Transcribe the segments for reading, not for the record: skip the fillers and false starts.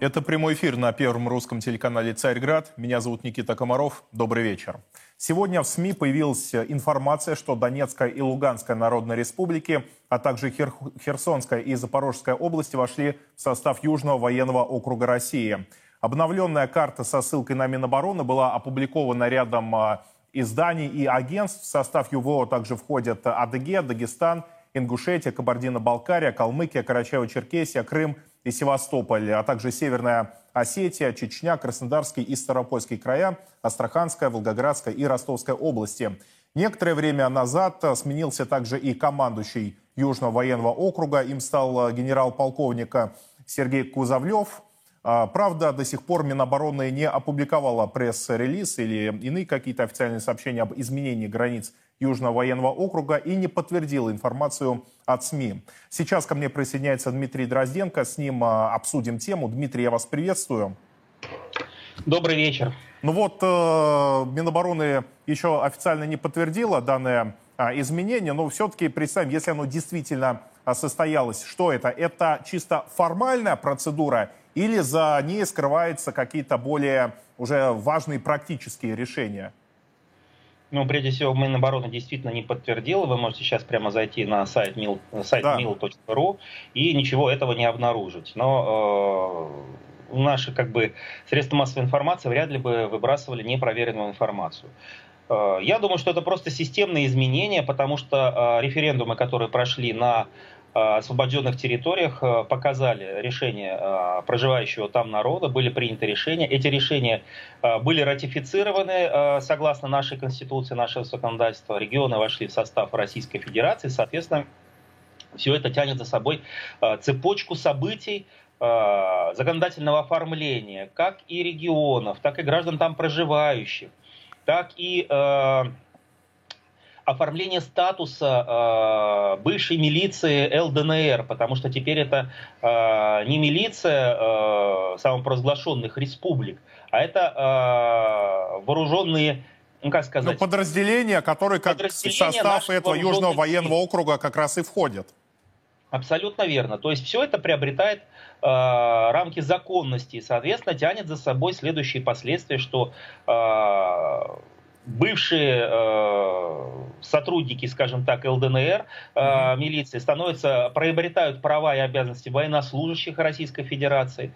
Это прямой эфир на первом русском телеканале «Царьград». Меня зовут Никита Комаров. Добрый вечер. Сегодня в СМИ появилась информация, что Донецкая и Луганская народные республики, а также Херсонская и Запорожская области вошли в состав Южного военного округа России. Обновленная карта со ссылкой на Минобороны была опубликована рядом изданий и агентств. В состав ЮВО также входят Адыгея, Дагестан, Ингушетия, Кабардино-Балкария, Калмыкия, Карачаево-Черкесия, Крым и Севастополь, а также Северная Осетия, Чечня, Краснодарский и Ставропольский края, Астраханская, Волгоградская и Ростовская области. Некоторое время назад сменился также и командующий Южного военного округа. Им стал генерал-полковник Сергей Кузовлев. Правда, до сих пор Минобороны не опубликовала пресс-релиз или иные какие-то официальные сообщения об изменении границ Южного военного округа и не подтвердила информацию от СМИ. Сейчас ко мне присоединяется Дмитрий Дрозденко, с ним обсудим тему. Дмитрий, я вас приветствую. Добрый вечер. Ну вот, Минобороны еще официально не подтвердила данное изменение, но все-таки представим, если оно действительно состоялось, что это? Это чисто формальная процедура или за ней скрываются какие-то более уже важные практические решения? Ну, прежде всего, Минобороны действительно не подтвердила. Вы можете сейчас прямо зайти на сайт mil.ru и ничего этого не обнаружить. Но наши средства массовой информации вряд ли бы выбрасывали непроверенную информацию. Я думаю, что это просто системные изменения, потому что референдумы, которые прошли на освобожденных территориях, показали решения проживающего там народа, были приняты решения. Эти решения были ратифицированы согласно нашей Конституции, нашего законодательства. Регионы вошли в состав Российской Федерации. Соответственно, все это тянет за собой цепочку событий законодательного оформления, как и регионов, так и граждан там проживающих, так и оформление статуса бывшей милиции ЛДНР, потому что теперь это не милиция самопровозглашенных республик, а это вооруженные, подразделения, которые подразделения в состав этого Южного военного округа как раз и входят. Абсолютно верно. То есть все это приобретает рамки законности и, соответственно, тянет за собой следующие последствия, что бывшие сотрудники, скажем так, ЛДНР, милиции приобретают права и обязанности военнослужащих Российской Федерации.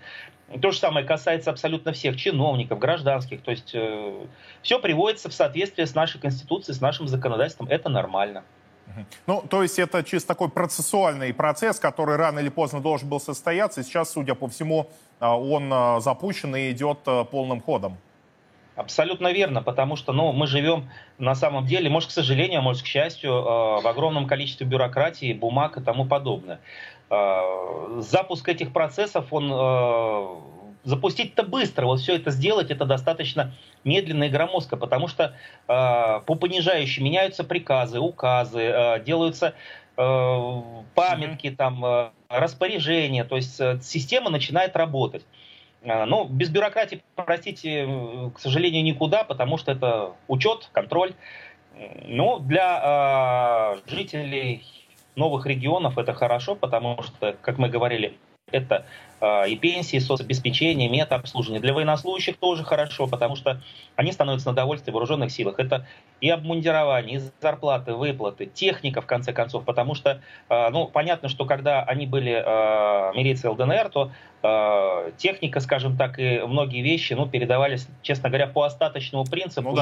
То же самое касается абсолютно всех чиновников, гражданских. То есть все приводится в соответствие с нашей Конституцией, с нашим законодательством. Это нормально. Ну, то есть это чисто такой процессуальный процесс, который рано или поздно должен был состояться. Сейчас, судя по всему, он запущен и идет полным ходом. Абсолютно верно, потому что мы живем на самом деле, может, к сожалению, может, к счастью, в огромном количестве бюрократии, бумаг и тому подобное. Запуск этих процессов, запустить-то быстро, все это сделать, это достаточно медленно и громоздко, потому что по понижающей меняются приказы, указы, делаются памятки, распоряжения, то есть система начинает работать. Ну, без бюрократии, простите, к сожалению, никуда, потому что это учет, контроль. Но для жителей новых регионов это хорошо, потому что, как мы говорили, это и пенсии, и соцобеспечение, и медобслуживание. Для военнослужащих тоже хорошо, потому что они становятся на довольствие в вооруженных силах. Это и обмундирование, и зарплаты, выплаты, техника, в конце концов. Потому что, понятно, что когда они были милицией ЛДНР, то техника, скажем так, и многие вещи передавались, честно говоря, по остаточному принципу.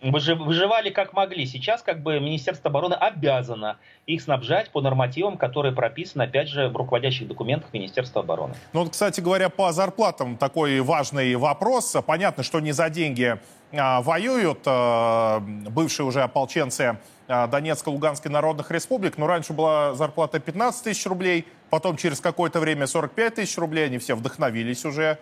Выживали как могли. Сейчас Министерство обороны обязано их снабжать по нормативам, которые прописаны, опять же, в руководящих документах Министерства обороны. Кстати говоря, по зарплатам такой важный вопрос. Понятно, что не за деньги воюют бывшие уже ополченцы Донецкой и Луганской народных республик, но раньше была зарплата 15 тысяч рублей, потом через какое-то время 45 тысяч рублей, они все вдохновились уже.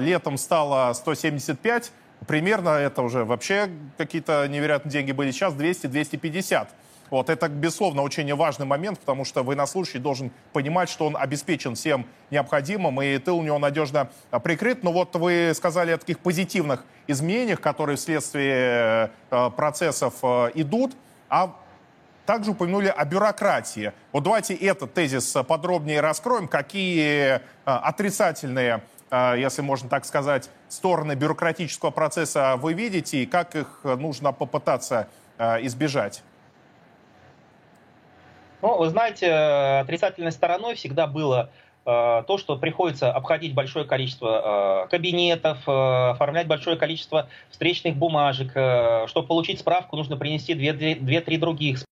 Летом стало 175. Примерно это уже вообще какие-то невероятные деньги были. Сейчас 200-250. Это, безусловно, очень важный момент, потому что военнослужащий должен понимать, что он обеспечен всем необходимым, и тыл у него надежно прикрыт. Но вы сказали о таких позитивных изменениях, которые вследствие процессов идут, а также упомянули о бюрократии. Давайте этот тезис подробнее раскроем. Какие отрицательные если можно так сказать, стороны бюрократического процесса вы видите, и как их нужно попытаться избежать? Ну, вы знаете, отрицательной стороной всегда было то, что приходится обходить большое количество кабинетов, оформлять большое количество встречных бумажек. Чтобы получить справку, нужно принести 2-3 других справки.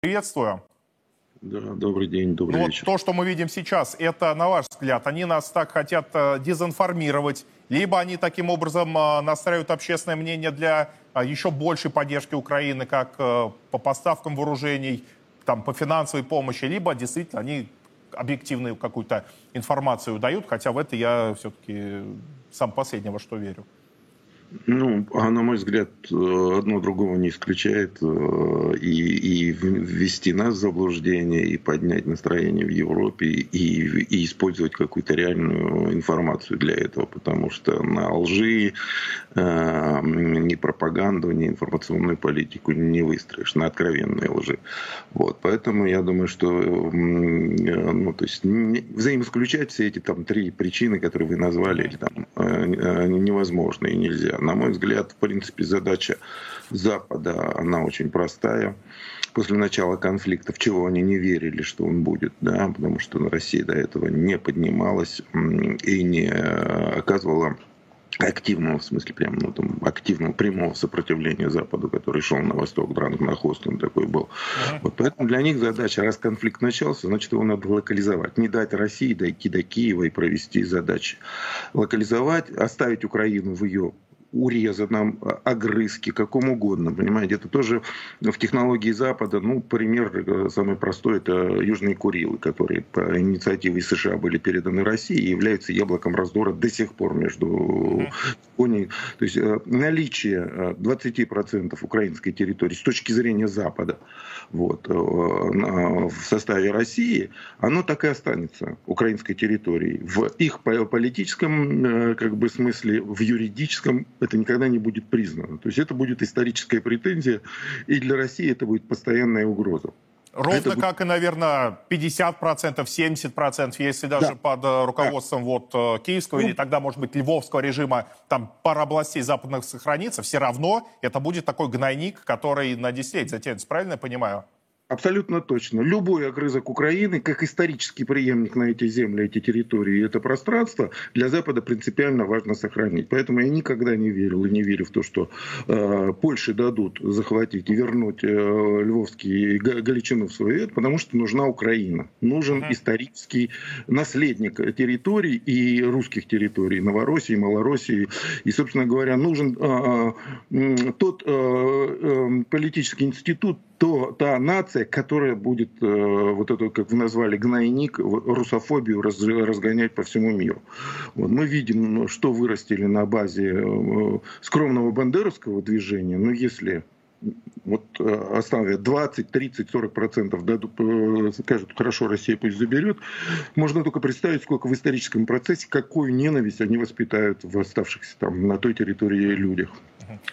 Приветствую. Да, добрый день, добрый вечер. Вот то, что мы видим сейчас, это, на ваш взгляд, они нас так хотят дезинформировать, либо они таким образом настраивают общественное мнение для еще большей поддержки Украины, как по поставкам вооружений, там, по финансовой помощи, либо действительно они объективную какую-то информацию дают, хотя в это я все-таки сам последний во что верю. Ну, а на мой взгляд, одно другого не исключает. И ввести нас в заблуждение, и поднять настроение в Европе, и использовать какую-то реальную информацию для этого. Потому что на лжи ни пропаганду, ни информационную политику не выстроишь, на откровенные лжи. Вот. Поэтому я думаю, что взаимоисключать все эти три причины, которые вы назвали, невозможно и нельзя. На мой взгляд, в принципе, задача Запада, она очень простая. После начала конфликта, в чего они не верили, что он будет, да, потому что Россия до этого не поднималась и не оказывала активного, в смысле, прям, активного прямого сопротивления Западу, который шел на восток, дранг на хвост, он такой был. Вот, поэтому для них задача, раз конфликт начался, значит, его надо локализовать. Не дать России дойти до Киева и провести задачи. Локализовать, оставить Украину в ее урезанном огрызке, каком угодно, понимаете, это тоже в технологии Запада, пример самый простой, это Южные Курилы, которые по инициативе США были переданы России и являются яблоком раздора до сих пор между Японией. То есть наличие 20% украинской территории с точки зрения Запада в составе России, оно так и останется украинской территорией. В их политическом смысле, в юридическом это никогда не будет признано. То есть это будет историческая претензия, и для России это будет постоянная угроза. Ровно это как будет... и, наверное, 50%, 70%, если даже под руководством киевского или тогда, может быть, львовского режима, там пара областей западных сохранится, все равно это будет такой гнойник, который на десятилетие затянется. Правильно я понимаю? Абсолютно точно. Любой огрызок Украины, как исторический преемник на эти земли, эти территории и это пространство, для Запада принципиально важно сохранить. Поэтому я никогда не верил и не верю в то, что Польше дадут захватить и вернуть Львовский Галичину в свой вид, потому что нужна Украина. Нужен исторический наследник территорий и русских территорий, Новороссии, Малороссии. И, собственно говоря, нужен тот политический институт, та нация, которая будет вот эту, как вы назвали, гнойник, русофобию разгонять по всему миру. Вот. Мы видим, что вырастили на базе скромного бандеровского движения, но если... Вот оставят 20, 30, 40%, дадут, скажут, хорошо, Россия пусть заберет. Можно только представить, сколько в историческом процессе, какую ненависть они воспитают в оставшихся там на той территории людях.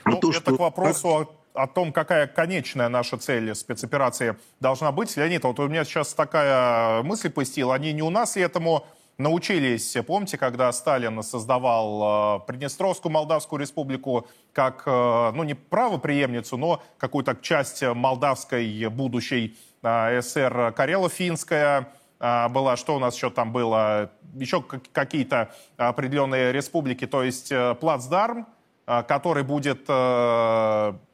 Но то, это что... к вопросу о том, какая конечная наша цель спецоперации должна быть. Леонид, вот у меня сейчас такая мысль посетила, они не у нас ли этому научились? Помните, когда Сталин создавал Приднестровскую Молдавскую республику как, не правопреемницу, но какую-то часть молдавской будущей ССР, Карело-Финская была, что у нас еще там было, еще какие-то определенные республики, то есть плацдарм, который будет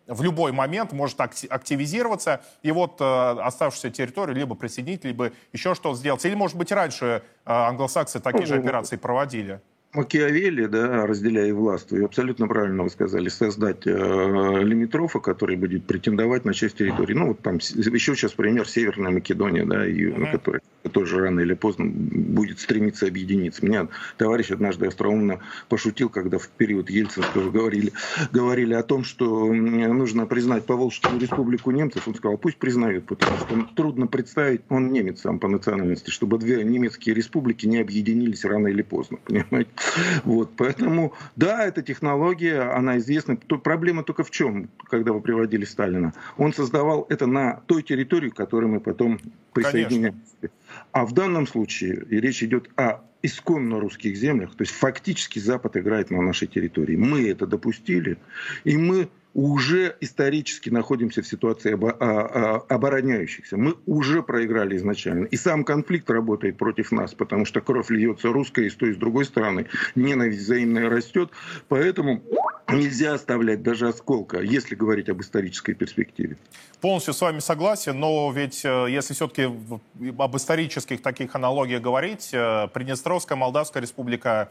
в любой момент может активизироваться и оставшуюся территорию либо присоединить, либо еще что-то сделать. Или, может быть, раньше англосаксы такие же операции проводили. Макиавелли, разделяя власть, и абсолютно правильно вы сказали, создать лимитрофа, который будет претендовать на часть территории. Там еще сейчас пример Северная Македония, которая тоже рано или поздно будет стремиться объединиться. Меня товарищ однажды остроумно пошутил, когда в период Ельцинского говорили о том, что нужно признать Поволжскую республику немцев. Он сказал, пусть признают, потому что трудно представить, он немец сам по национальности, чтобы две немецкие республики не объединились рано или поздно, понимаете? Вот, поэтому, эта технология, она известна. Проблема только в чем, когда вы приводили Сталина? Он создавал это на той территории, к которой мы потом присоединяемся. Конечно. А в данном случае речь идет о исконно русских землях, то есть фактически Запад играет на нашей территории. Мы это допустили, и мы уже исторически находимся в ситуации обороняющихся. Мы уже проиграли изначально. И сам конфликт работает против нас, потому что кровь льется русская и с той, и с другой стороны. Ненависть взаимная растет. Поэтому нельзя оставлять даже осколка, если говорить об исторической перспективе. Полностью с вами согласен, но ведь если все-таки об исторических таких аналогиях говорить, Приднестровская Молдавская республика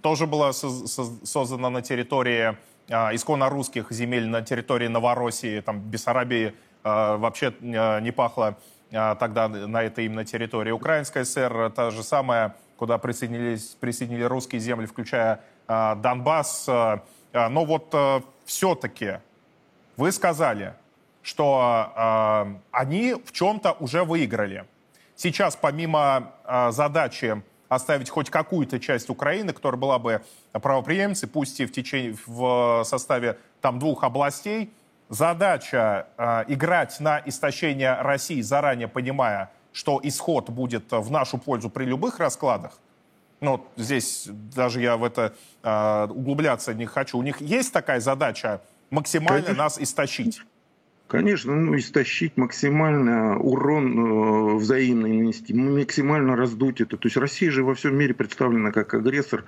тоже была создана на территории исконно русских земель, на территории Новороссии, там Бессарабии вообще не пахло тогда на этой именно территории. Украинская ССР та же самая, куда присоединили русские земли, включая Донбасс. Но вот все-таки вы сказали, что они в чем-то уже выиграли. Сейчас помимо задачи оставить хоть какую-то часть Украины, которая была бы правопреемцей, пусть и в составе там, 2 областей, задача играть на истощение России, заранее понимая, что исход будет в нашу пользу при любых раскладах. Ну, здесь даже я в это углубляться не хочу. У них есть такая задача максимально [S2] Конечно. [S1] Нас истощить? Конечно, истощить максимально, урон взаимный нанести, максимально раздуть это. То есть Россия же во всем мире представлена как агрессор,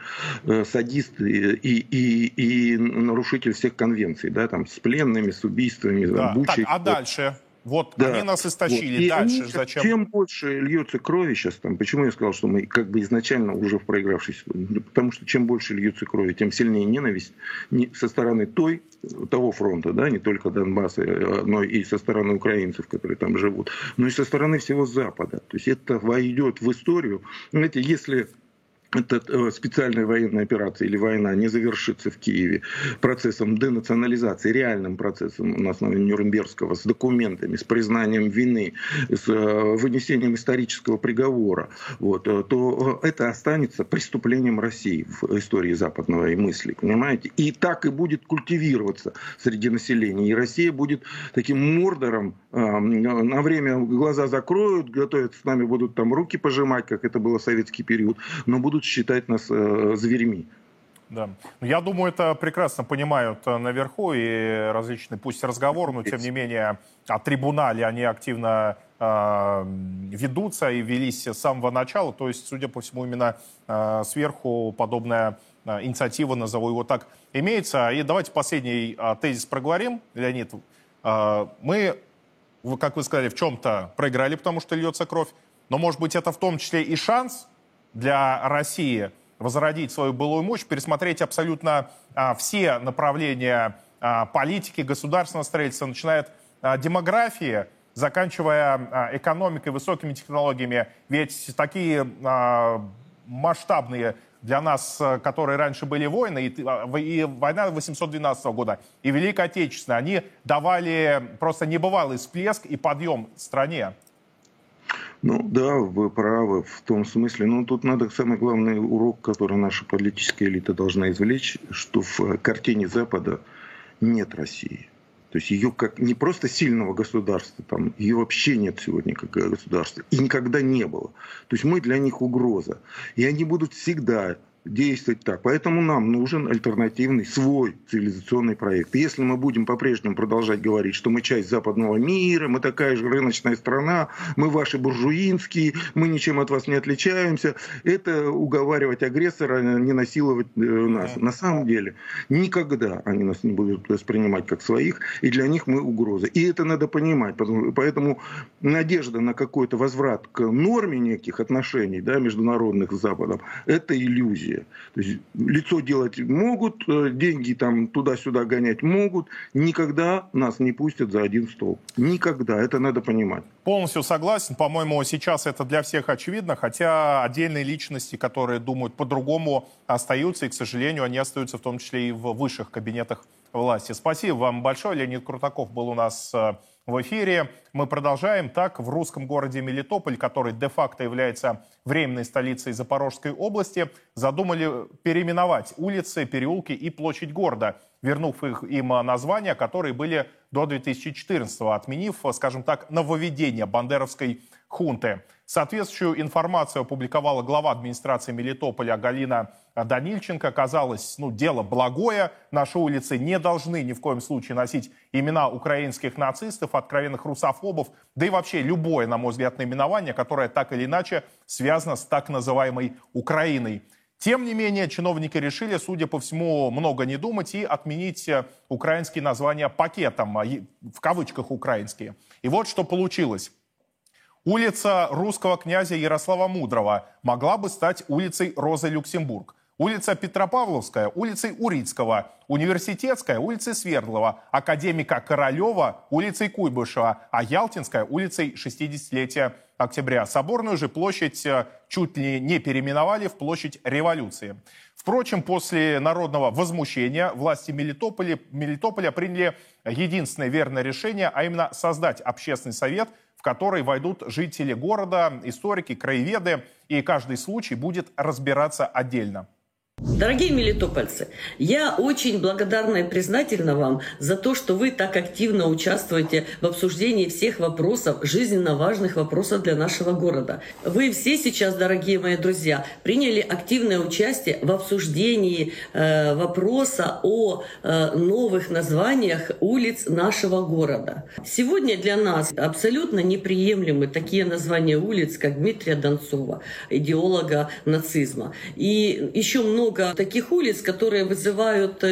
садист и нарушитель всех конвенций, да, там с пленными, с убийствами, да. Бучей. Так, а дальше? Вот, да. Они нас истощили, вот. Дальше они, зачем? Чем больше льется крови сейчас, там, почему я сказал, что мы как бы изначально уже в проигравшись, потому что чем больше льется крови, тем сильнее ненависть со стороны того фронта, да, не только Донбасса, но и со стороны украинцев, которые там живут, но и со стороны всего Запада. То есть это войдет в историю. Знаете, если эта специальная военная операция или война не завершится в Киеве процессом денационализации, реальным процессом на основе Нюрнбергского, с документами, с признанием вины, с вынесением исторического приговора, вот, то это останется преступлением России в истории западной мысли, понимаете? И так и будет культивироваться среди населения. И Россия будет таким мордором, на время глаза закроют, готовят, с нами будут там руки пожимать, как это было в советский период, но будут считать нас зверьми. Да. Я думаю, это прекрасно понимают наверху и различные, пусть разговоры, но тем не менее о трибунале они активно ведутся и велись с самого начала. То есть, судя по всему, именно сверху подобная инициатива, назову его так, имеется. И давайте последний тезис проговорим, Леонид. Мы, как вы сказали, в чем-то проиграли, потому что льется кровь. Но, может быть, это в том числе и шанс для России возродить свою былую мощь, пересмотреть абсолютно все направления политики, государственного строительства, начиная от демографии, заканчивая экономикой, высокими технологиями. Ведь такие масштабные для нас, которые раньше были войны, и война 1812 года, и Великая Отечественная, они давали просто небывалый всплеск и подъем стране. Ну да, вы правы в том смысле. Но тут надо самый главный урок, который наша политическая элита должна извлечь, что в картине Запада нет России. То есть ее как не просто сильного государства, там, ее вообще нет сегодня как государства. И никогда не было. То есть мы для них угроза. И они будут всегда действовать так. Поэтому нам нужен альтернативный свой цивилизационный проект. И если мы будем по-прежнему продолжать говорить, что мы часть западного мира, мы такая же рыночная страна, мы ваши буржуинские, мы ничем от вас не отличаемся, это уговаривать агрессора не насиловать нас. На самом деле никогда они нас не будут воспринимать как своих, и для них мы угроза. И это надо понимать. Поэтому надежда на какой-то возврат к норме неких отношений, да, международных с Западом, это иллюзия. То есть лицо делать могут, деньги там туда-сюда гонять могут. Никогда нас не пустят за один стол. Никогда. Это надо понимать. Полностью согласен. По-моему, сейчас это для всех очевидно. Хотя отдельные личности, которые думают по-другому, остаются. И, к сожалению, они остаются в том числе и в высших кабинетах власти. Спасибо вам большое. Леонид Крутаков был у нас в эфире. Мы продолжаем. Так, в русском городе Мелитополь, который де-факто является временной столицей Запорожской области, задумали переименовать улицы, переулки и площадь города. вернув им названия, которые были до 2014-го, отменив, скажем так, нововведение бандеровской хунты. Соответствующую информацию опубликовала глава администрации Мелитополя Галина Данильченко. Казалось, дело благое. Наши улицы не должны ни в коем случае носить имена украинских нацистов, откровенных русофобов, да и вообще любое, на мой взгляд, наименование, которое так или иначе связано с так называемой Украиной. Тем не менее, чиновники решили, судя по всему, много не думать и отменить украинские названия пакетом, в кавычках украинские. И вот что получилось. Улица русского князя Ярослава Мудрого могла бы стать улицей Розы Люксембург. Улица Петропавловская, улицей Урицкого, Университетская, улицей Свердлова, Академика Королева, улицей Куйбышева, а Ялтинская, улицей 60-летия октября. Соборную же площадь чуть ли не переименовали в площадь Революции. Впрочем, после народного возмущения власти Мелитополя приняли единственное верное решение, а именно создать общественный совет, в который войдут жители города, историки, краеведы, и каждый случай будет разбираться отдельно. Дорогие мелитопольцы, я очень благодарна и признательна вам за то, что вы так активно участвуете в обсуждении всех вопросов, жизненно важных вопросов для нашего города. Вы все сейчас, дорогие мои друзья, приняли активное участие в обсуждении вопроса о новых названиях улиц нашего города. Сегодня для нас абсолютно неприемлемы такие названия улиц, как Дмитрия Донцова, идеолога нацизма. И еще много таких улиц, которые вызывают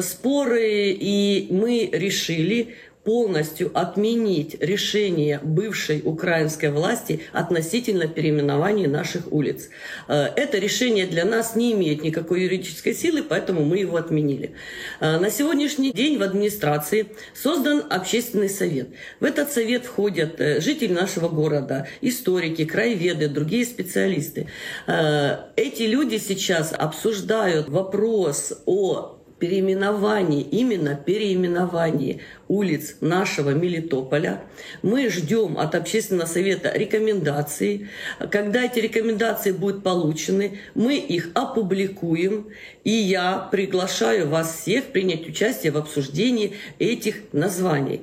споры, и мы решили полностью отменить решение бывшей украинской власти относительно переименования наших улиц. Это решение для нас не имеет никакой юридической силы, поэтому мы его отменили. На сегодняшний день в администрации создан общественный совет. В этот совет входят жители нашего города, историки, краеведы, другие специалисты. Эти люди сейчас обсуждают вопрос о переименовании, именно переименовании улиц нашего Мелитополя. Мы ждем от общественного совета рекомендаций. Когда эти рекомендации будут получены, мы их опубликуем. И я приглашаю вас всех принять участие в обсуждении этих названий.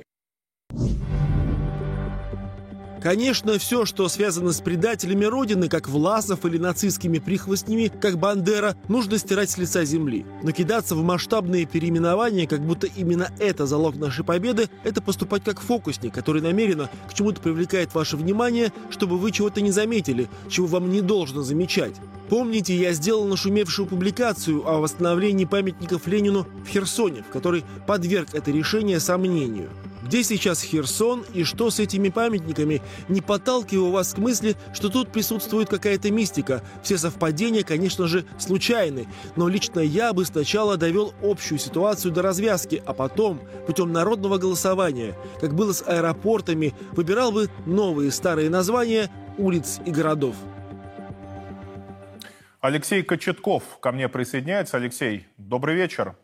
Конечно, все, что связано с предателями Родины, как Власов, или нацистскими прихвостнями, как Бандера, нужно стирать с лица земли. Но кидаться в масштабные переименования, как будто именно это залог нашей победы, это поступать как фокусник, который намеренно к чему-то привлекает ваше внимание, чтобы вы чего-то не заметили, чего вам не должно замечать. Помните, я сделал нашумевшую публикацию о восстановлении памятников Ленину в Херсоне, в которой подверг это решение сомнению. Где сейчас Херсон и что с этими памятниками? Не подталкиваю вас к мысли, что тут присутствует какая-то мистика. Все совпадения, конечно же, случайны. Но лично я бы сначала довел общую ситуацию до развязки, а потом, путем народного голосования, как было с аэропортами, выбирал бы новые старые названия улиц и городов. Алексей Кочетков ко мне присоединяется. Алексей, добрый вечер.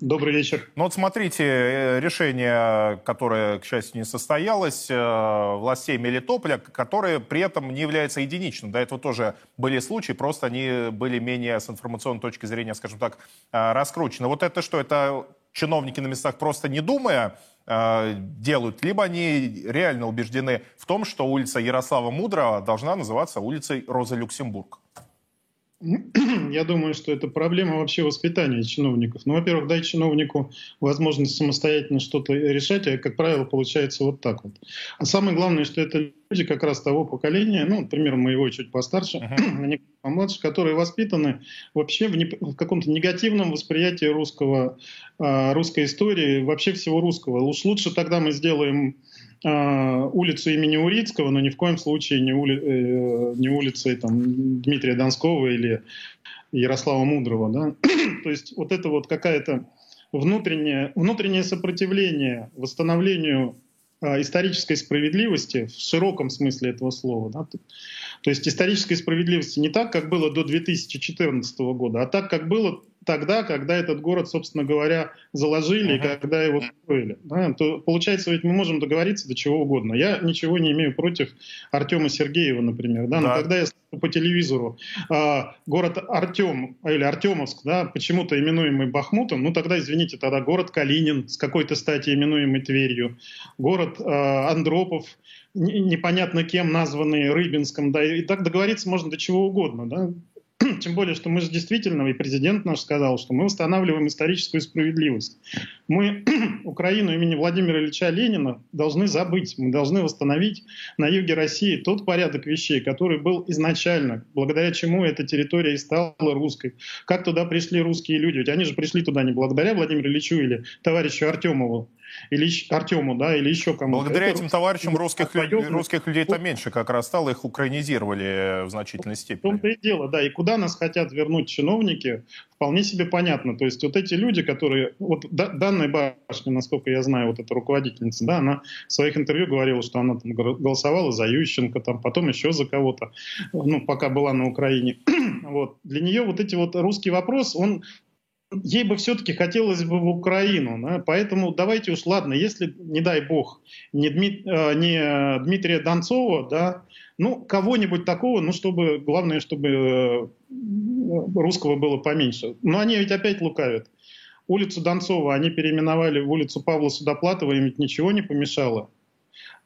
Добрый вечер. Ну вот смотрите, решение, которое, к счастью, не состоялось, властей Мелитополя, которое при этом не является единичным. До этого тоже были случаи, просто они были менее с информационной точки зрения, скажем так, раскручены. Вот это что, это чиновники на местах просто не думая делают, либо они реально убеждены в том, что улица Ярослава Мудрого должна называться улицей Розы Люксембург? Я думаю, что это проблема вообще воспитания чиновников. Ну, во-первых, дать чиновнику возможность самостоятельно что-то решать, а, как правило, получается вот так вот. А самое главное, что это люди как раз того поколения, ну, например, моего чуть постарше, они помладше, которые воспитаны вообще в каком-то негативном восприятии русской истории, вообще всего русского. Уж лучше тогда мы сделаем улицу имени Урицкого, но ни в коем случае не улицей там, Дмитрия Донского или Ярослава Мудрого. Да? То есть вот это вот какая-то внутреннее сопротивление восстановлению исторической справедливости в широком смысле этого слова. Да? То есть исторической справедливости не так, как было до 2014 года, а так, как было тогда, когда этот город, собственно говоря, заложили, и когда его строили. Да, то, получается, ведь мы можем договориться до чего угодно. Я ничего не имею против Артема Сергеева, например. Да, но когда я слышу по телевизору город Артем или Артемовск, да, почему-то именуемый Бахмутом, ну тогда, извините, тогда город Калинин, с какой-то стати именуемый Тверью, город Андропов, непонятно кем названный Рыбинском. Да, и так договориться можно до чего угодно. Да. Тем более, что мы же действительно, и президент наш сказал, что мы восстанавливаем историческую справедливость. Мы Украину имени Владимира Ильича Ленина должны забыть. Мы должны восстановить на юге России тот порядок вещей, который был изначально, благодаря чему эта территория и стала русской. Как туда пришли русские люди? Ведь они же пришли туда не благодаря Владимиру Ильичу или товарищу Артемову, или Артему, да, или еще кому-то. Благодаря этим товарищам русских людей там меньше как раз стало, их украинизировали в значительной степени. В том-то и дело, да, и куда нас хотят вернуть чиновники, вполне себе понятно. То есть вот эти люди, которые... Вот данной башни, насколько я знаю, вот эта руководительница, да, она в своих интервью говорила, что она там голосовала за Ющенко, там, потом еще за кого-то, ну, пока была на Украине. Вот. Для нее вот эти вот русский вопрос, он... Ей бы все-таки хотелось бы в Украину, да? Поэтому давайте уж, ладно, если, не дай бог, не Дмитрия Донцова, да, ну, кого-нибудь такого, ну, чтобы, главное, чтобы русского было поменьше. Но они ведь опять лукавят. Улицу Донцова они переименовали в улицу Павла Судоплатова, им ведь ничего не помешало.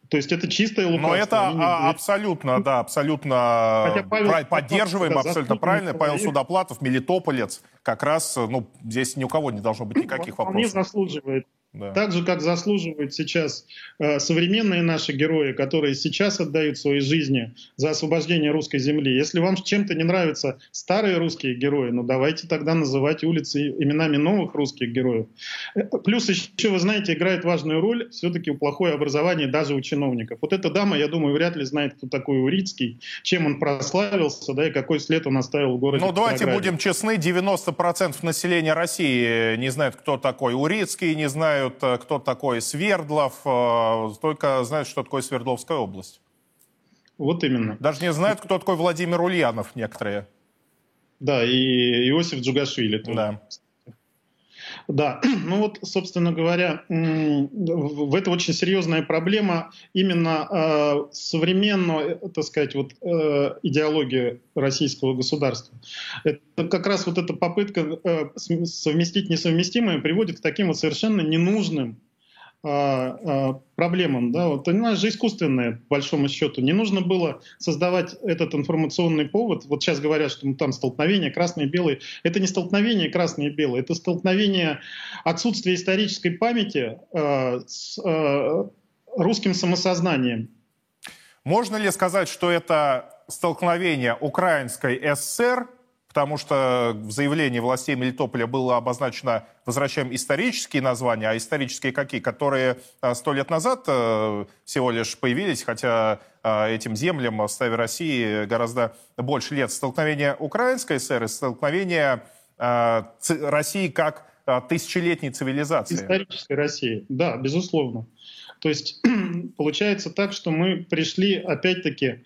То есть это чистое лукавство. Но это абсолютно, да, абсолютно поддерживаем, абсолютно правильно. Павел Судоплатов, мелитополец, как раз, ну, здесь ни у кого не должно быть никаких вопросов. Он не заслуживает. Да. Так же, как заслуживают сейчас современные наши герои, которые сейчас отдают свои жизни за освобождение русской земли. Если вам чем-то не нравятся старые русские герои, ну давайте тогда называть улицы именами новых русских героев. Плюс еще, вы знаете, играет важную роль все-таки плохое образование даже у чиновников. Вот эта дама, я думаю, вряд ли знает, кто такой Урицкий, чем он прославился, да, и какой след он оставил в городе. Но давайте будем честны, 90% населения России не знает, кто такой Урицкий, не знает, кто такой Свердлов, только знают, что такое Свердловская область. Вот именно. Даже не знают, кто такой Владимир Ульянов некоторые. Да, и Иосиф Джугашвили. Да. Да, ну вот, собственно говоря, в это очень серьезная проблема именно современной, так сказать, вот, идеологии российского государства. Это как раз вот эта попытка совместить несовместимое приводит к таким вот совершенно ненужным проблемам. Да? Вот она же искусственная, по большому счету. Не нужно было создавать этот информационный повод. Вот сейчас говорят, что, ну, там столкновение красные и белые. Это не столкновение красные и белые, это столкновение отсутствия исторической памяти с русским самосознанием. Можно ли сказать, что это столкновение украинской ССР, потому что в заявлении властей Мелитополя было обозначено, возвращаем исторические названия, а исторические какие? Которые 100 лет назад всего лишь появились, хотя этим землям в составе России гораздо больше лет. Столкновение украинской ССР и столкновение России как тысячелетней цивилизации. Исторической России, да, безусловно. То есть получается так, что мы пришли опять-таки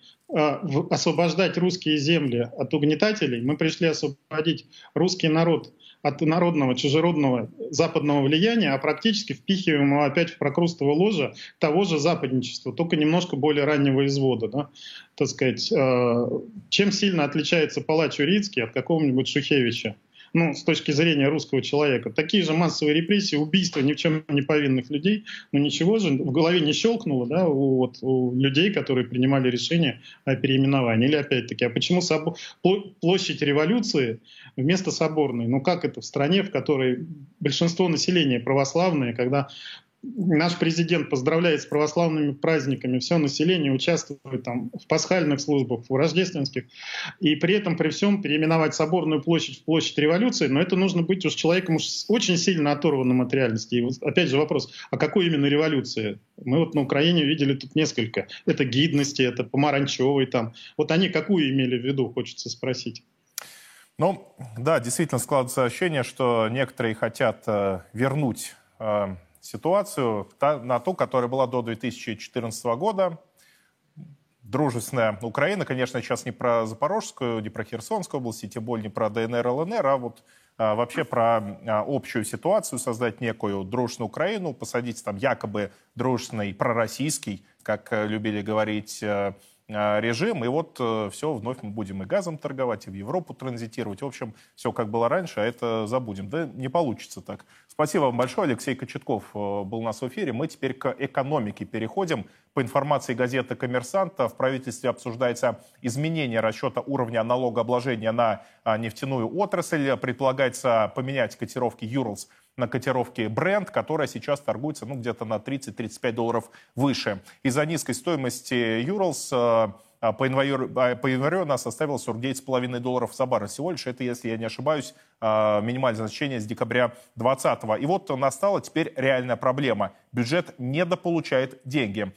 освобождать русские земли от угнетателей, мы пришли освободить русский народ от народного, чужеродного западного влияния, а практически впихиваем его опять в прокрустово ложе того же западничества, только немножко более раннего извода. Да? Так сказать, чем сильно отличается палач Урицкий от какого-нибудь Шухевича? Ну, с точки зрения русского человека. Такие же массовые репрессии, убийства ни в чем не повинных людей, но ничего же в голове не щелкнуло, да, у людей, которые принимали решение о переименовании. Или опять-таки, а почему площадь революции вместо Соборной? Ну как это в стране, в которой большинство населения православное, когда наш президент поздравляет с православными праздниками, все население участвует там в пасхальных службах, в рождественских, и при этом при всем переименовать Соборную площадь в площадь революции, но это нужно быть уж человеком очень сильно оторванным от реальности. И вот опять же вопрос, а какой именно революции? Мы вот на Украине видели тут несколько. Это гидности, это помаранчевый там. Вот они какую имели в виду, хочется спросить. Ну, да, действительно складывается ощущение, что некоторые хотят вернуть ситуацию на ту, которая была до 2014 года. дружественная Украина, конечно, сейчас не про Запорожскую, не про Херсонскую область, и тем более не про ДНР, ЛНР, а вот вообще про общую ситуацию, создать некую дружную Украину, посадить там якобы дружный пророссийский, как любили говорить, режим, и вот все, вновь мы будем и газом торговать, и в Европу транзитировать. В общем, все как было раньше, а это забудем. Да не получится так. Спасибо вам большое. Алексей Кочетков был у нас в эфире. Мы теперь к экономике переходим. По информации газеты «Коммерсант», в правительстве обсуждается изменение расчета уровня налогообложения на нефтяную отрасль. Предполагается поменять котировки «Urals» на котировке бренд, которая сейчас торгуется где-то на 30-35 долларов выше. Из-за низкой стоимости Urals по январю она составила 49,5 долларов за баррель всего лишь. Это, если я не ошибаюсь, минимальное значение с декабря 2020-го. И вот настала теперь реальная проблема. Бюджет недополучает деньги.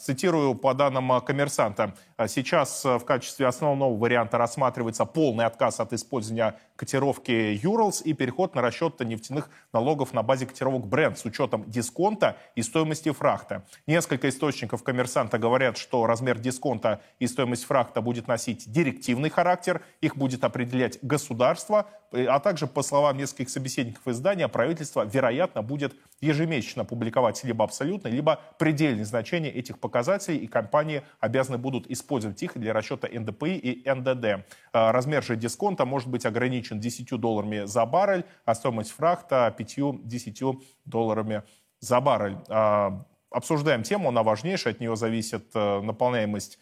Цитирую по данным «Коммерсанта». Сейчас в качестве основного варианта рассматривается полный отказ от использования котировки «Urals» и переход на расчет нефтяных налогов на базе котировок «Brent» с учетом дисконта и стоимости фрахта. Несколько источников «Коммерсанта» говорят, что размер дисконта и стоимость фрахта будет носить директивный характер, их будет определять государство, а также, по словам нескольких собеседников издания, правительство, вероятно, будет ежемесячно публиковать либо абсолютные, либо предельные значения этих показателей, и компании обязаны будут использовать их для расчета НДПИ и НДД. Размер же дисконта может быть ограничен 10 долларами за баррель, а стоимость фрахта 5-10 долларами за баррель. Обсуждаем тему, она важнейшая, от нее зависит наполняемость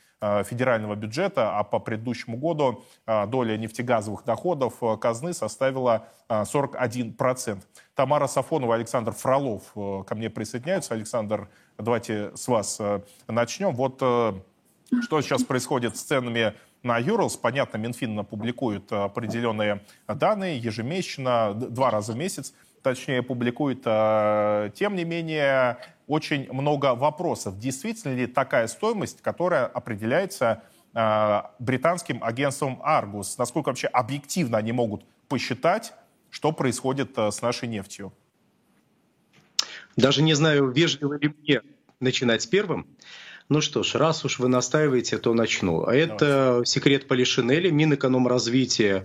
федерального бюджета, а по предыдущему году доля нефтегазовых доходов казны составила 41%. Тамара Сафонова, Александр Фролов ко мне присоединяются. Александр, давайте с вас начнем. Вот что сейчас происходит с ценами на Urals. Понятно, Минфин публикует определенные данные ежемесячно, два раза в месяц, точнее, публикует. Тем не менее, очень много вопросов. Действительно ли такая стоимость, которая определяется британским агентством Argus? Насколько вообще объективно они могут посчитать, что происходит с нашей нефтью? Даже не знаю, вежливо ли мне начинать с первым. Ну что ж, раз уж вы настаиваете, то начну. А это секрет Полишинеля, Минэкономразвития.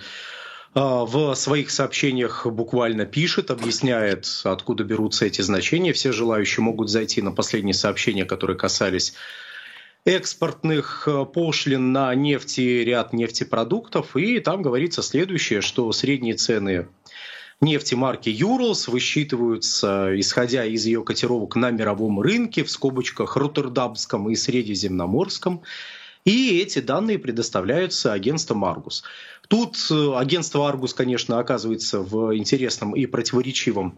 В своих сообщениях буквально пишет, объясняет, откуда берутся эти значения. Все желающие могут зайти на последние сообщения, которые касались экспортных пошлин на нефть и ряд нефтепродуктов. И там говорится следующее, что средние цены нефти марки Urals высчитываются, исходя из ее котировок на мировом рынке, в скобочках роттердамском и средиземноморском. И эти данные предоставляются агентством Argus. Тут агентство Argus, конечно, оказывается в интересном и противоречивом,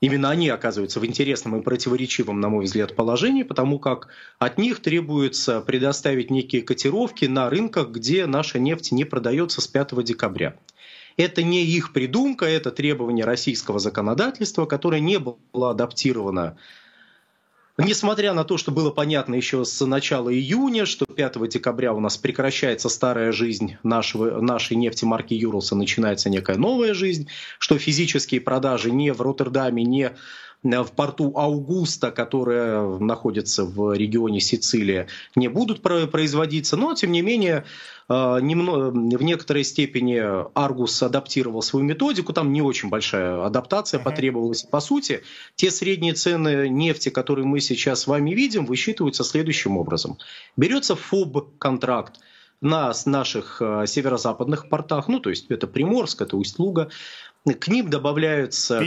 именно они оказываются в интересном и противоречивом, на мой взгляд, положении, потому как от них требуется предоставить некие котировки на рынках, где наша нефть не продается с 5 декабря. Это не их придумка, это требование российского законодательства, которое не было адаптировано. Несмотря на то, что было понятно еще с начала июня, что 5 декабря у нас прекращается старая жизнь нашей нефти марки Urals, начинается некая новая жизнь, что физические продажи не в Роттердаме, не в порту Аугуста, которая находится в регионе Сицилия, не будут производиться. Но, тем не менее, в некоторой степени Argus адаптировал свою методику, там не очень большая адаптация потребовалась. По сути, те средние цены нефти, которые мы сейчас с вами видим, высчитываются следующим образом. Берется ФОБ-контракт на наших северо-западных портах, ну то есть это Приморск, это Усть-Луга, к ним добавляются...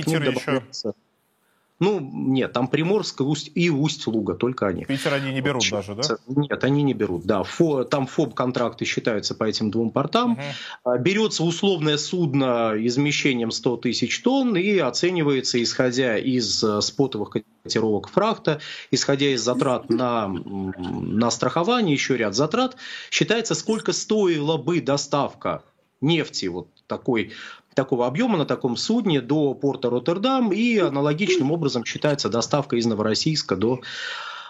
Ну, нет, там Приморск и Усть-Луга, только они. Питер они не берут даже, да? Нет, они не берут, да. Там ФОБ-контракты считаются по этим двум портам. Берется условное судно измещением 100 тысяч тонн и оценивается, исходя из спотовых котировок фрахта, исходя из затрат на страхование, еще ряд затрат, считается, сколько стоила бы доставка нефти вот такого объема на таком судне до порта Роттердам, и аналогичным образом считается доставка из Новороссийска до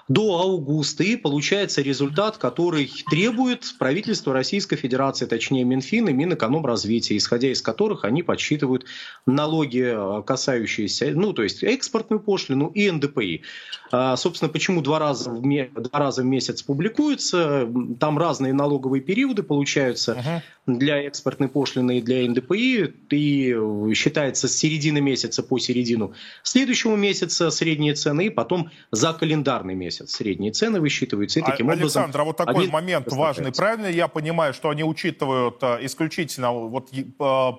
до августа, и получается результат, который требует правительство Российской Федерации, точнее Минфин и Минэкономразвития, исходя из которых они подсчитывают налоги, касающиеся, ну, то есть экспортную пошлину и НДПИ. Собственно, почему два раза в месяц публикуется, там разные налоговые периоды получаются для экспортной пошлины и для НДПИ, и считается с середины месяца по середину следующего месяца средние цены, и потом за календарный месяц средние цены высчитываются. И таким образом... Александр, а вот такой момент важный, правильно? Я понимаю, что они учитывают исключительно вот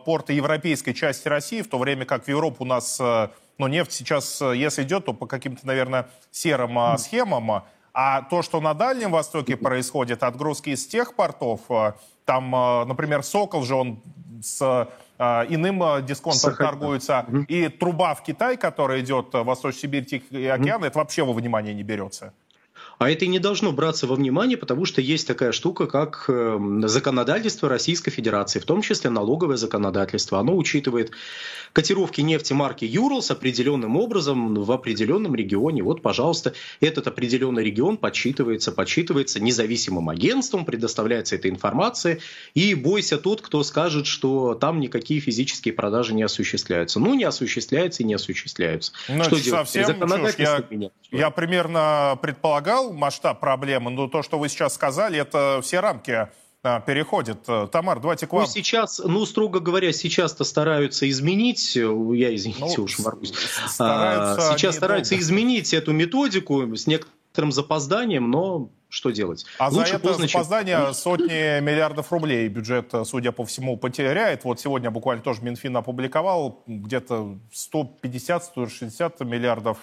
порты европейской части России, в то время как в Европу у нас... Но нефть сейчас, если идет, то по каким-то, наверное, серым схемам. А то, что на Дальнем Востоке происходит, отгрузки из тех портов, там, например, Сокол же, он с иным дисконтом торгуется, и труба в Китай, которая идет в Восточную Сибирь, Тихий океан, это вообще во внимание не берется. А это и не должно браться во внимание, потому что есть такая штука, как законодательство Российской Федерации, в том числе налоговое законодательство. Оно учитывает котировки нефти марки Urals определенным образом в определенном регионе. Вот, пожалуйста, этот определенный регион подсчитывается независимым агентством, предоставляется эта информация. И бойся тот, кто скажет, что там никакие физические продажи не осуществляются. Ну, не осуществляется и не осуществляется. Но что делать? Законодательство меняется. Я примерно предполагал масштаб проблемы, но то, что вы сейчас сказали, это все рамки переходят. Тамар, давайте к вам. Ну, сейчас, ну, строго говоря, сейчас-то стараются изменить, я, извините, ну, уж ворвусь, сейчас стараются изменить эту методику с некоторым запозданием, но что делать? А лучше за это поздно, запоздание сотни миллиардов рублей бюджет, судя по всему, потеряет. Вот сегодня буквально тоже Минфин опубликовал где-то 150-160 миллиардов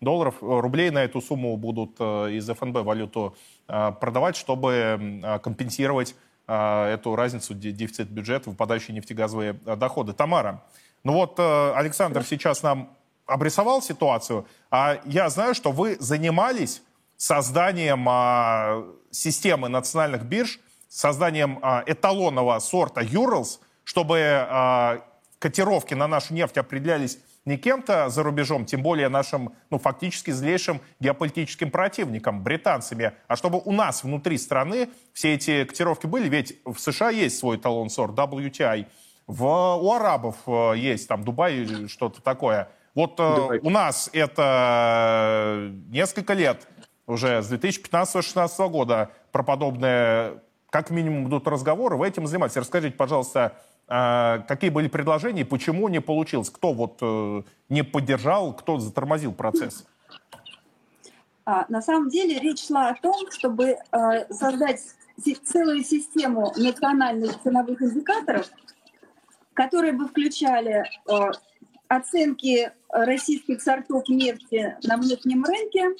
долларов, рублей на эту сумму будут из ФНБ валюту продавать, чтобы компенсировать эту разницу, дефицит бюджета, выпадающие нефтегазовые доходы. Тамара, ну вот Александр сейчас нам обрисовал ситуацию, а я знаю, что вы занимались созданием системы национальных бирж, созданием эталонного сорта Urals, чтобы котировки на нашу нефть определялись не кем-то за рубежом, тем более нашим, ну, фактически злейшим геополитическим противником, британцами, а чтобы у нас внутри страны все эти котировки были, ведь в США есть свой эталон сорт WTI, у арабов есть там Дубай или что-то такое. Вот у нас это несколько лет уже с 2015-2016 года про подобное, как минимум, будут разговоры, вы этим занимаетесь. Расскажите, пожалуйста, какие были предложения и почему не получилось? Кто вот не поддержал, кто затормозил процесс? На самом деле речь шла о том, чтобы создать целую систему национальных ценовых индикаторов, которые бы включали оценки российских сортов нефти на внешнем рынке,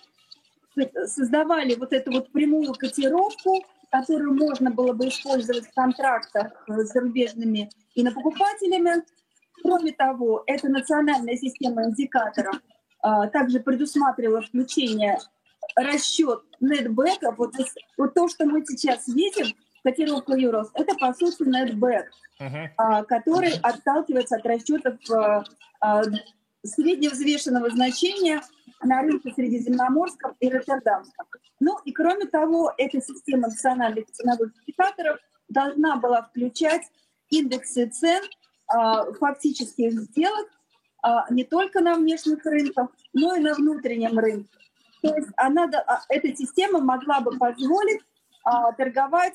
создавали вот эту вот прямую котировку, которую можно было бы использовать в контрактах с зарубежными инопокупателями. Кроме того, эта национальная система индикаторов также предусматривала включение расчет нетбэка. Вот то, что мы сейчас видим, котировка Urals, это, по сути, нетбэк, который отталкивается от расчетов средневзвешенного значения на рынке Средиземноморском и Роттердамском. Ну и кроме того, эта система национальных ценовых индикаторов должна была включать индексы цен фактических сделок не только на внешних рынках, но и на внутреннем рынке. То есть эта система могла бы позволить торговать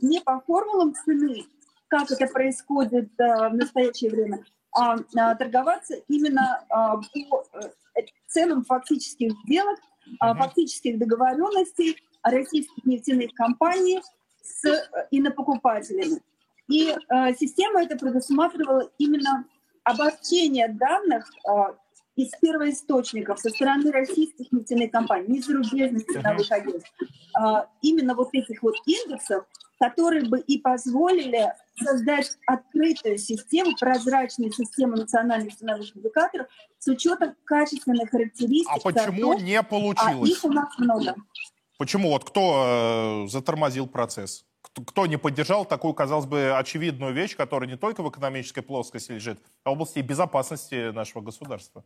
не по формулам цены, как это происходит в настоящее время, а торговаться именно по ценам фактических сделок, фактических договоренностей российских нефтяных компаний с инопокупателями. И система эта предусматривала именно обобщение данных из первоисточников со стороны российских нефтяных компаний, не зарубежных ценовых агентств, именно вот этих вот индексов, которые бы и позволили создать открытую систему, прозрачную систему национальных ценовых индикаторов с учетом качественных характеристик. А почему не получилось? Их у нас много. Почему? Вот кто затормозил процесс? Кто не поддержал такую, казалось бы, очевидную вещь, которая не только в экономической плоскости лежит, а в области безопасности нашего государства?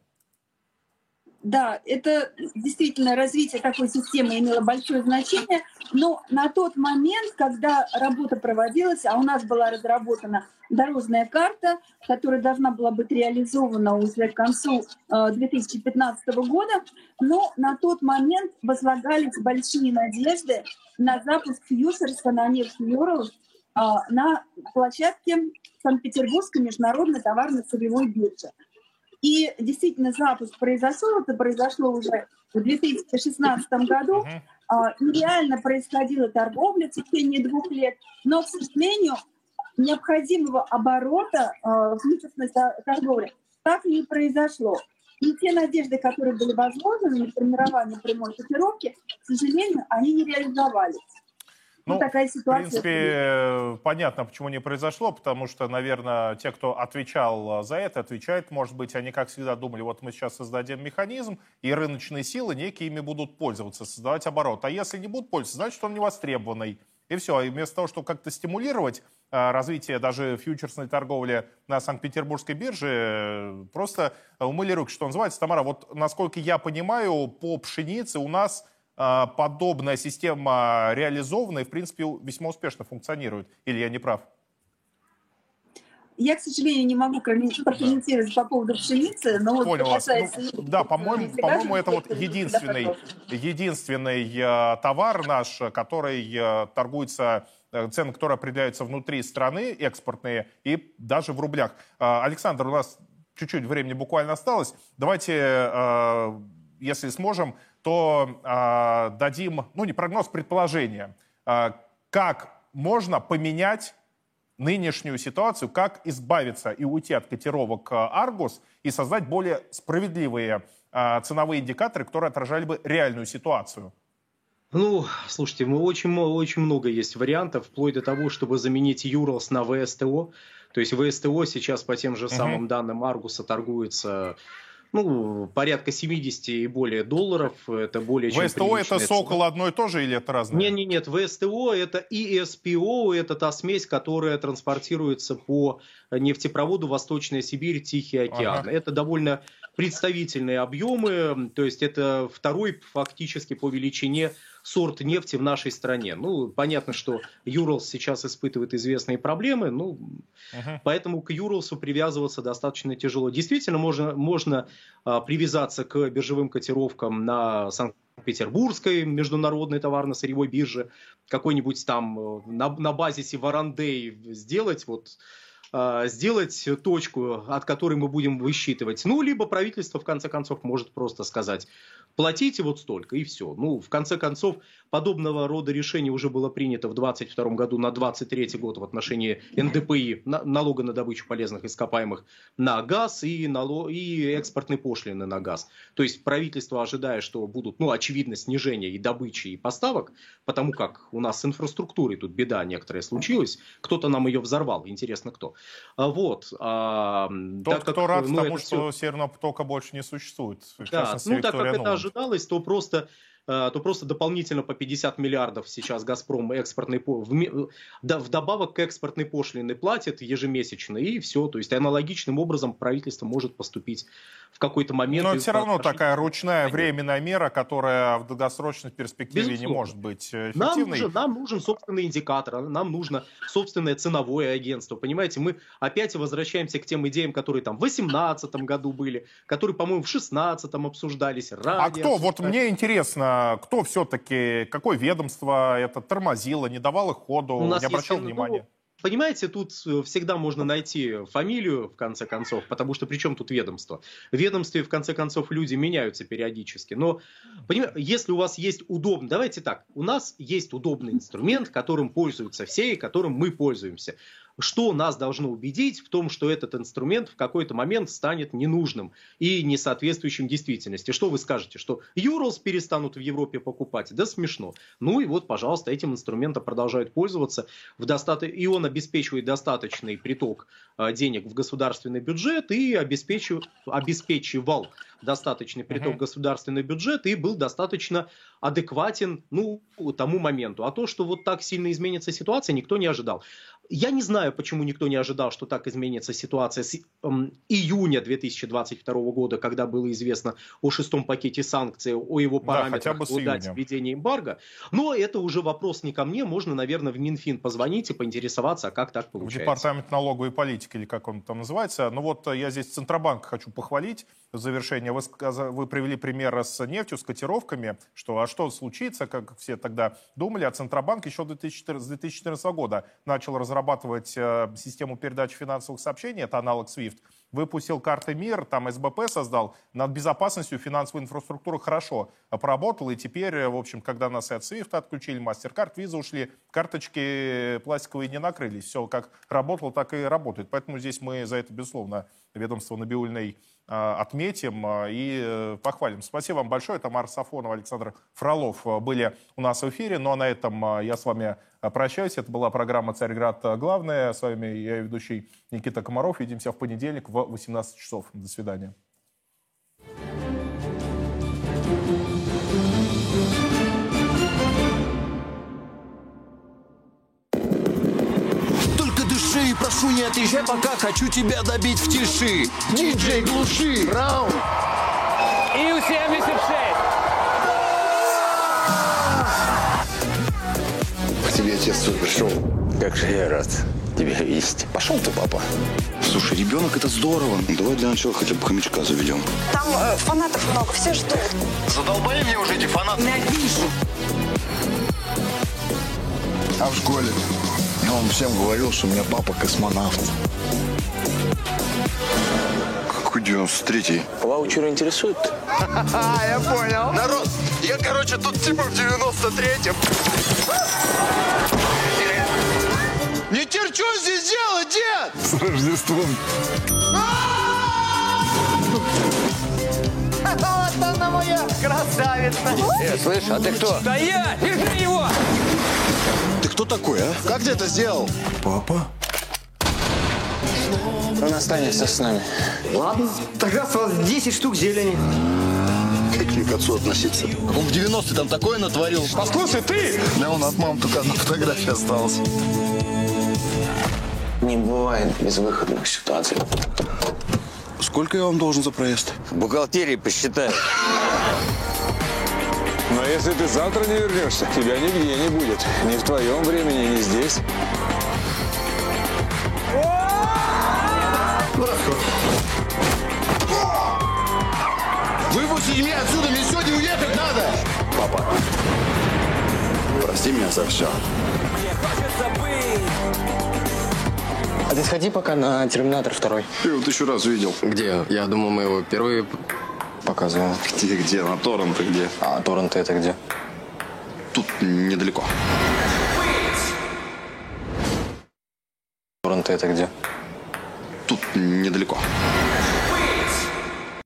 Да, это действительно развитие такой системы имело большое значение, но на тот момент, когда работа проводилась, а у нас была разработана дорожная карта, которая должна была быть реализована уже к концу 2015 года, но на тот момент возлагались большие надежды на запуск фьючерса на нефть Urals на площадке Санкт-Петербургской международной товарно-сырьевой биржи. И действительно запуск произошел, это произошло уже в 2016 году. Реально происходила торговля в течение 2 лет, но, к сожалению, необходимого оборота фьючерсной торговли так не произошло. И те надежды, которые были возложены на формирование прямой котировки, к сожалению, они не реализовались. Ну, такая ситуация. В принципе, понятно, почему не произошло, потому что, наверное, те, кто отвечал за это, отвечает, может быть, они, как всегда, думали, вот мы сейчас создадим механизм, и рыночные силы некие ими будут пользоваться, создавать оборот. А если не будут пользоваться, значит, он невостребованный. И все. И вместо того, чтобы как-то стимулировать развитие даже фьючерсной торговли на Санкт-Петербургской бирже, просто умыли руки, что называется. Тамара, вот, насколько я понимаю, по пшенице у нас... подобная система реализована и, в принципе, весьма успешно функционирует. Или я не прав? Я, к сожалению, не могу прокомментировать по поводу пшеницы, но вот касается... Ну, да, по-моему, это вот единственный товар наш, который торгуется, цены, которые определяются внутри страны, экспортные, и даже в рублях. Александр, у нас чуть-чуть времени буквально осталось. Давайте, если сможем, то дадим, ну не прогноз, предположение, как можно поменять нынешнюю ситуацию, как избавиться и уйти от котировок Argus и создать более справедливые ценовые индикаторы, которые отражали бы реальную ситуацию. Ну, слушайте, очень много есть вариантов, вплоть до того, чтобы заменить Urals на ВСТО. То есть ВСТО сейчас по тем же самым данным Argus торгуется... Ну, порядка 70 и более долларов, это более чем ВСТО это Сокол одно и то же или это разное? Нет, ВСТО это ИСПО, это та смесь, которая транспортируется по нефтепроводу Восточная Сибирь, Тихий океан. Ага. Это довольно представительные объемы, то есть это второй фактически по величине сорт нефти в нашей стране. Ну, понятно, что Urals сейчас испытывает известные проблемы, ну, поэтому к Urals привязываться достаточно тяжело. Действительно, можно привязаться к биржевым котировкам на Санкт-Петербургской международной товарно-сырьевой бирже, какой-нибудь там на базисе Варандей сделать точку, от которой мы будем высчитывать. Ну, либо правительство, в конце концов, может просто сказать, платите вот столько, и все. Ну, в конце концов, подобного рода решение уже было принято в 2022 году на 2023 год в отношении НДПИ, налога на добычу полезных ископаемых на газ и экспортной пошлины на газ. То есть правительство, ожидая, что будут, ну, очевидно, снижение и добычи, и поставок, потому как у нас с инфраструктурой тут беда некоторая случилась, кто-то нам ее взорвал, интересно, кто. Вот. Тот, кто рад тому, что Северного потока больше не существует. Да, ну так как это ожидалось, то просто дополнительно по 50 миллиардов сейчас «Газпром» вдобавок к экспортной пошлине платит ежемесячно, и все. То есть аналогичным образом правительство может поступить в какой-то момент. Но все равно такая ручная временная мера, которая в долгосрочной перспективе не может быть эффективной. Нам нужен собственный индикатор, нам нужно собственное ценовое агентство. Понимаете, мы опять возвращаемся к тем идеям, которые там в 2018 году были, которые, по-моему, в 2016 обсуждались. Вот мне интересно, кто все-таки, какое ведомство это тормозило, не давало ходу, не обращало внимания? Понимаете, тут всегда можно найти фамилию, в конце концов, потому что при чем тут ведомство? В ведомстве, в конце концов, люди меняются периодически. Но если у вас есть удобный... Давайте так, у нас есть удобный инструмент, которым пользуются все и которым мы пользуемся. Что нас должно убедить в том, что этот инструмент в какой-то момент станет ненужным и несоответствующим действительности? Что вы скажете, что Urals перестанут в Европе покупать? Да смешно. Ну и вот, пожалуйста, этим инструментом продолжают пользоваться, и он обеспечивает достаточный приток денег в государственный бюджет и обеспечивал достаточный приток в государственный бюджет и был достаточно адекватен тому моменту. А то, что вот так сильно изменится ситуация, никто не ожидал. Я не знаю, почему никто не ожидал, что так изменится ситуация с июня 2022 года, когда было известно о 6-м пакете санкций, о его параметрах, о дате введения эмбарго. Но это уже вопрос не ко мне. Можно, наверное, в Минфин позвонить и поинтересоваться, как так получается. В департамент налоговой политики, или как он там называется. Но вот я здесь Центробанк хочу похвалить. В завершение вы привели пример с нефтью, с котировками. Что, а что случится, как все тогда думали, а Центробанк еще с 2014 года начал разрабатывать систему передачи финансовых сообщений, это аналог SWIFT, выпустил карты МИР, там СБП создал, над безопасностью финансовой инфраструктуры хорошо поработал, и теперь, в общем, когда нас и от SWIFT отключили, MasterCard, Visa ушли, карточки пластиковые не накрылись, все как работало, так и работает. Поэтому здесь мы за это, безусловно, ведомство Набиульной отметим и похвалим. Спасибо вам большое. Это Марс Сафонов, Александр Фролов были у нас в эфире. Ну а на этом я с вами прощаюсь. Это была программа «Царьград. Главное». С вами я, ведущий Никита Комаров. Видимся в понедельник в 18 часов. До свидания. И прошу, не отъезжай пока, хочу тебя добить в тиши. Диджей, глуши! Раунд! Ил-76! К тебе отец тут пришел. Как же я рад тебя видеть. Пошел ты, папа. Слушай, ребенок, это здорово. Давай для начала хотя бы хомячка заведем. Там фанатов много, все ждут. Задолбали мне уже эти фанаты. Ненавижу. А в школе? Я вам всем говорил, что у меня папа космонавт. Какой 93-й? Ваучеры интересуют? Я понял. Народ, я, короче, тут типа в 93-м. Не терчу, здесь дело, дед! С Рождеством. Вот она моя красавица. Слышь, а ты кто? Стоять! Держи его! Ты кто такой, а? Как ты это сделал? Папа? Он останется с нами. Ладно, тогда с вас 10 штук зелени. Как мне к отцу относиться? Он в 90-е там такое натворил. Послушай, ты! Да он от мамы только одна фотография осталась. Не бывает безвыходных ситуаций. Сколько я вам должен за проезд? В бухгалтерии посчитаю. Но если ты завтра не вернешься, тебя нигде не будет. Ни в твоем времени, ни здесь. Выпусти меня отсюда, мне сегодня уехать надо! Папа, прости меня за все. Мне хочется быть. А ты сходи пока на «Терминатор 2». Ты вот еще раз видел. Где? Я думал, мы его впервые... показывал. Где? На торренты где? А торренты это где? Тут недалеко. Торренты это где? Тут недалеко.